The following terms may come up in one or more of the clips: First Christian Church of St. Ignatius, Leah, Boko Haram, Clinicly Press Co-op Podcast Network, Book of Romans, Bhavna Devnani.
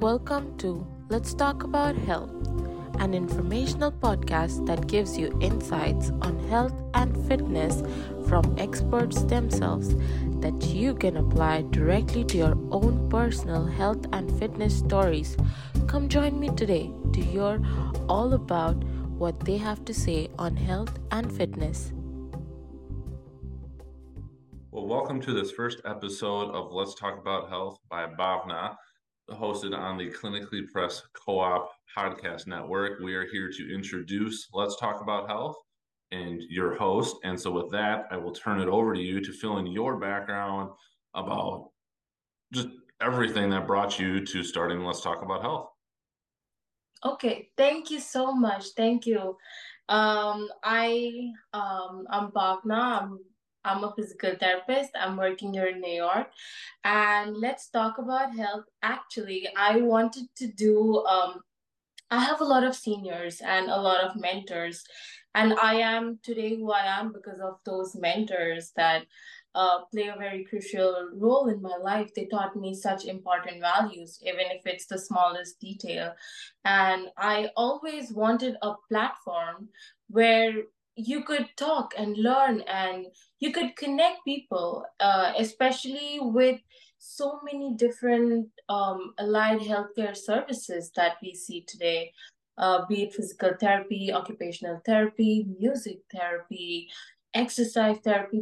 Welcome to Let's Talk About Health, an informational podcast that gives you insights on health and fitness from experts themselves that you can apply directly to your own personal health and fitness stories. Come join me today to hear all about what they have to say on health and fitness. Well, welcome to this first episode of Let's Talk About Health by Bhavna, hosted on the Clinicly Press Co-op Podcast Network. We are here to introduce Let's Talk About Health and your host. And so with that, I will turn it over to you to fill in your background about just everything that brought you to starting Let's Talk About Health. Okay, thank you so much. Thank you. I'm Bhavna. I'm a physical therapist. I'm working here in New York. And let's talk about health. Actually, I wanted to do, I have a lot of seniors and a lot of mentors. And I am today who I am because of those mentors that play a very crucial role in my life. They taught me such important values, even if it's the smallest detail. And I always wanted a platform where you could talk and learn and you could connect people, especially with so many different allied healthcare services that we see today, be it physical therapy, occupational therapy, music therapy, exercise therapy,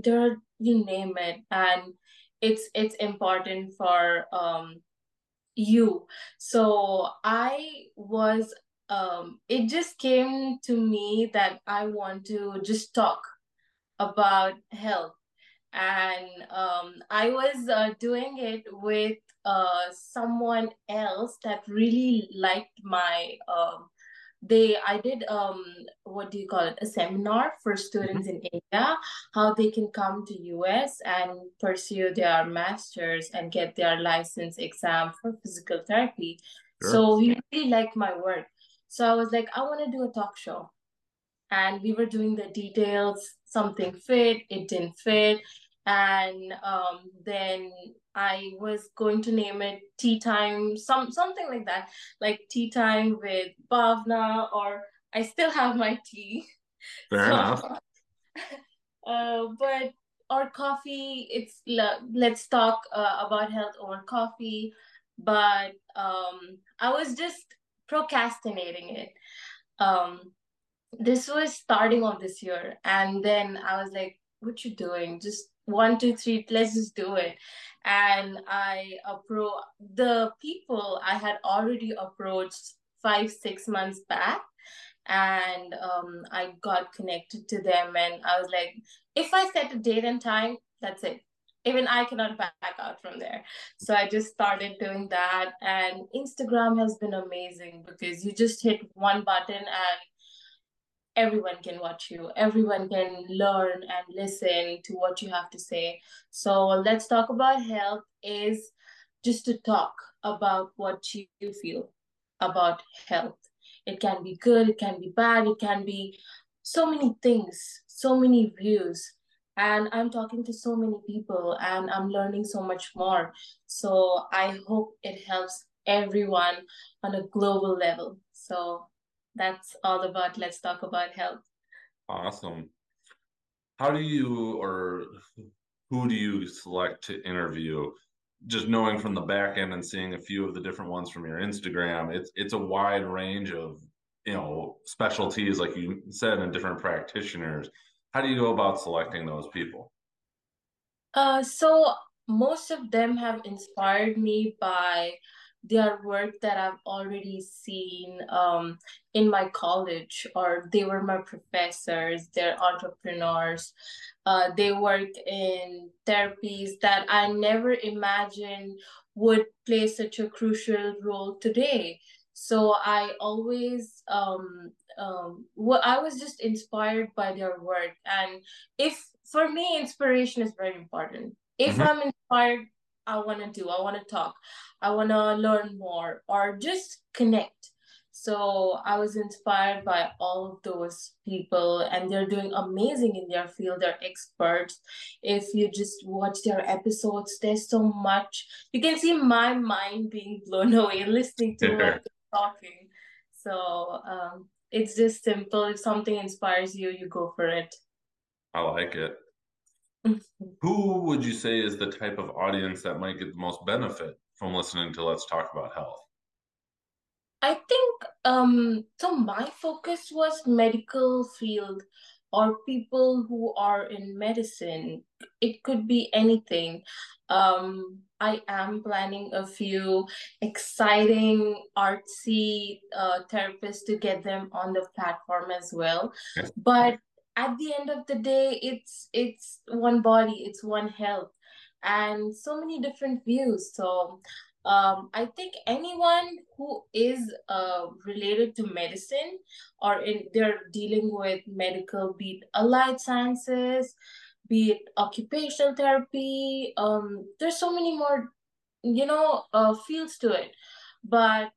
you name it. And it's important for you. So I was it just came to me that I want to just talk about health. And I was doing it with someone else that really liked my, I did, a seminar for students in India, how they can come to US and pursue their master's and get their license exam for physical therapy. Sure. So he really liked my work. So I was like, I want to do a talk show. And we were doing the details, something fit, it didn't fit. And then I was going to name it Tea Time, something like that, like Tea Time with Bhavna, or I still have my tea. Fair enough. But, or coffee, it's let's talk about health over coffee. But I was just procrastinating it. This was starting of this year, and then I was like, what you doing? Just 1, 2, 3, let's just do it. And I approached the people I had already approached 5-6 months back, and I got connected to them, and I was like, if I set a date and time, that's it. Even I cannot back out from there. So I just started doing that. And Instagram has been amazing because you just hit one button and everyone can watch you. Everyone can learn and listen to what you have to say. So Let's Talk About Health is just to talk about what you feel about health. It can be good, it can be bad, it can be so many things, so many views. And I'm talking to so many people and I'm learning so much more. So I hope it helps everyone on a global level. So that's all about Let's Talk About Health. Awesome. How do you, or who do you select to interview? Just knowing from the back end and seeing a few of the different ones from your Instagram, it's a wide range of, specialties, like you said, and different practitioners. How do you go about selecting those people? So most of them have inspired me by their work that I've already seen in my college, or they were my professors, they're entrepreneurs. They work in therapies that I never imagined would play such a crucial role today. So I always, I was just inspired by their work. And for me, inspiration is very important. If I'm inspired, I want to talk, I want to learn more, or just connect. So I was inspired by all of those people, and they're doing amazing in their field. They're experts. If you just watch their episodes, there's so much. You can see my mind being blown away listening to what they're talking. So it's just simple. If something inspires you, you go for it. I like it. Who would you say is the type of audience that might get the most benefit from listening to Let's Talk About Health? I think, so my focus was medical field or people who are in medicine. It could be anything. I am planning a few exciting artsy therapists to get them on the platform as well. Yes. But at the end of the day, it's one body, it's one health, and so many different views. So I think anyone who is related to medicine or they're dealing with medical, be it allied sciences, be it occupational therapy, there's so many more, fields to it. But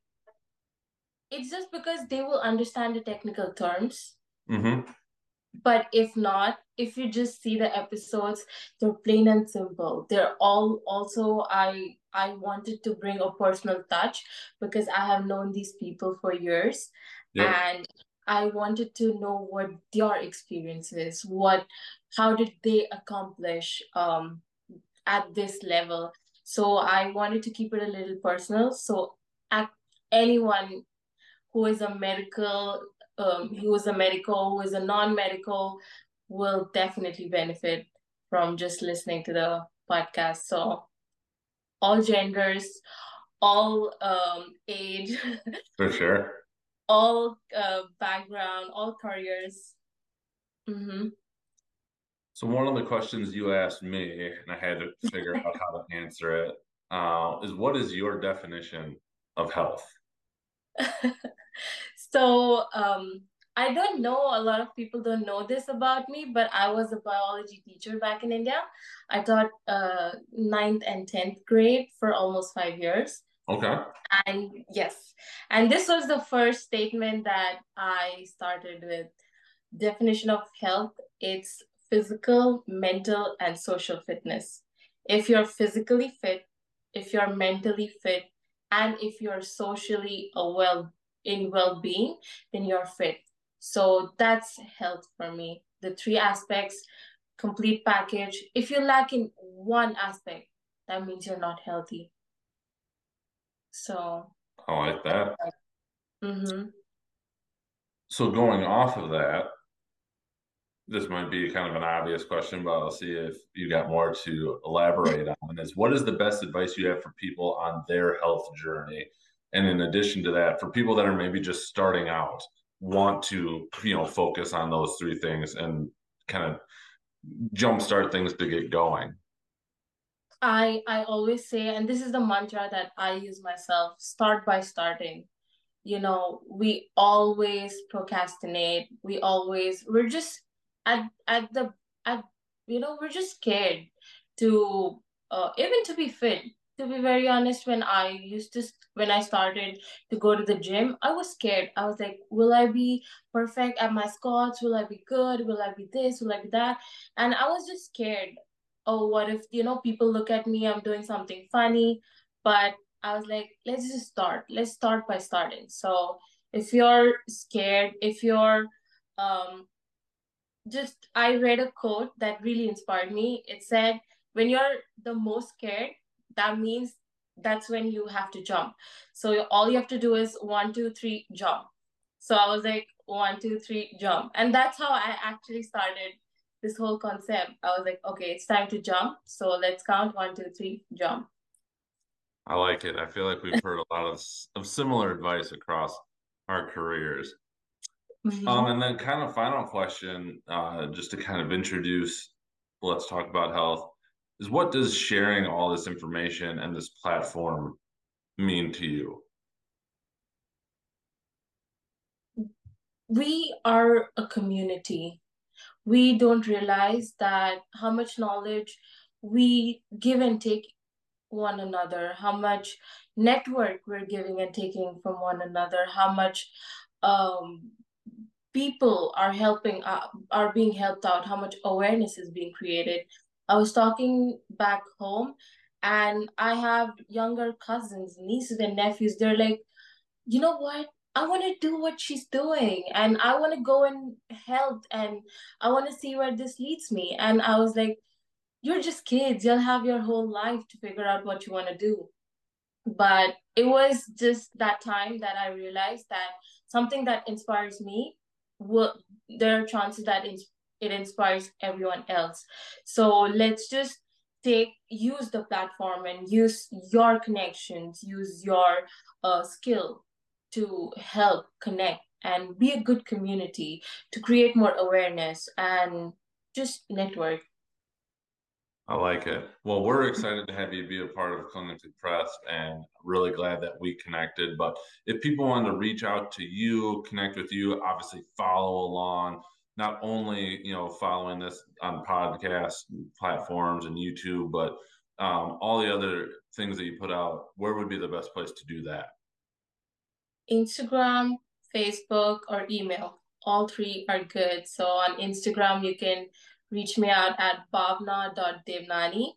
it's just because they will understand the technical terms. Mm-hmm. But if not, if you just see the episodes, they're plain and simple. They're all also, I wanted to bring a personal touch because I have known these people for years. Yeah. And I wanted to know what their experience is, how did they accomplish at this level. So I wanted to keep it a little personal. So anyone who is a medical who is a non-medical will definitely benefit from just listening to the podcast. So all genders, all age, for sure, all background, all careers. Mm-hmm. So one of the questions you asked me, and I had to figure out how to answer it, is what is your definition of health? So I don't know, a lot of people don't know this about me, but I was a biology teacher back in India. I taught 9th and 10th grade for almost 5 years. Okay. And yes, and this was the first statement that I started with. Definition of health, it's physical, mental, and social fitness. If you're physically fit, if you're mentally fit, and if you're socially in well-being, then you're fit. So that's health for me. The three aspects, complete package. If you lack in one aspect, that means you're not healthy. So I like that. Mm-hmm. So going off of that, this might be kind of an obvious question, but I'll see if you got more to elaborate on is what is the best advice you have for people on their health journey? And in addition to that, for people that are maybe just starting out, want to, focus on those three things and kind of jumpstart things to get going. I always say, and this is the mantra that I use myself, start by starting. We always procrastinate. We're just we're just scared to even to be fit. To be very honest, when I started to go to the gym, I was scared. I was like, will I be perfect at my squats? Will I be good? Will I be this? Will I be that? And I was just scared. Oh, what if, people look at me, I'm doing something funny. But I was like, let's just start. Let's start by starting. So if you're scared, if you're I read a quote that really inspired me. It said, when you're the most scared, that means that's when you have to jump. So all you have to do is 1, 2, 3, jump. So I was like, 1, 2, 3, jump. And that's how I actually started this whole concept. I was like, okay, it's time to jump. So let's count 1, 2, 3, jump. I like it. I feel like we've heard a lot of similar advice across our careers. Mm-hmm. And then kind of final question, just to kind of introduce, Let's Talk About Health. Is what does sharing all this information and this platform mean to you? We are a community. We don't realize that how much knowledge we give and take one another, how much network we're giving and taking from one another, how much people are helping, are being helped out, how much awareness is being created. I was talking back home and I have younger cousins, nieces and nephews. They're like, you know what? I want to do what she's doing and I want to go and help and I want to see where this leads me. And I was like, you're just kids. You'll have your whole life to figure out what you want to do. But it was just that time that I realized that something that inspires me, there are chances that it inspires everyone else. So let's just use the platform and use your connections, use your skill to help connect and be a good community, to create more awareness and just network. I like it. Well, we're excited to have you be a part of Clinicly Press and really glad that we connected. But if people want to reach out to you, connect with you, obviously follow along, not only, you know, following this on podcast platforms and YouTube, but all the other things that you put out, where would be the best place to do that? Instagram, Facebook, or email. All three are good. So on Instagram, you can reach me out at bhavna.devnani.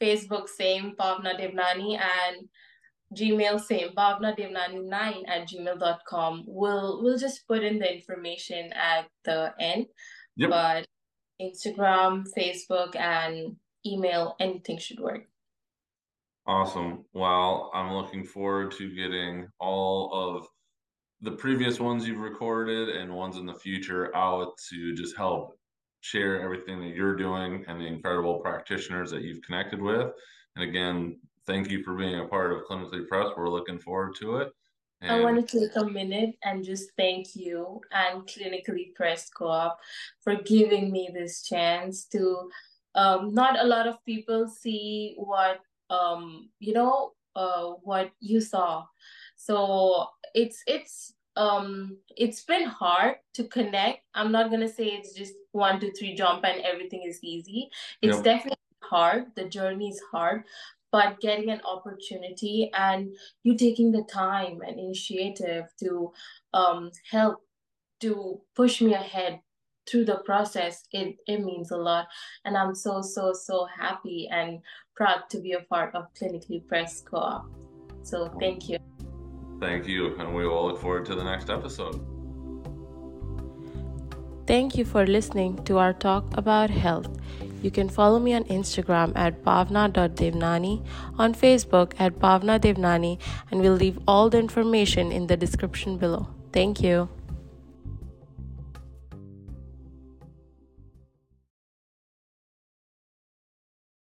Facebook, same, Bhavna Devnani. And Gmail, same, bhavnadevnani9@gmail.com. We'll just put in the information at the end. Yep. But Instagram, Facebook, and email, anything should work. Awesome. Well, I'm looking forward to getting all of the previous ones you've recorded and ones in the future out to just help share everything that you're doing and the incredible practitioners that you've connected with. And again, thank you for being a part of Clinicly Press. We're looking forward to it. And I want to take a minute and just thank you and Clinicly Press Co-op for giving me this chance to, not a lot of people see what, what you saw. So it's been hard to connect. I'm not going to say it's just 1, 2, 3 jump and everything is easy. It's definitely hard. The journey is hard, but getting an opportunity and you taking the time and initiative to help to push me ahead through the process, it means a lot. And I'm so happy and proud to be a part of Clinicly Press Co-op. So thank you. Thank you, and we will look forward to the next episode. Thank you for listening to our talk about health. You can follow me on Instagram at bhavna.devnani, on Facebook at bhavna devnani, and we'll leave all the information in the description below. Thank you.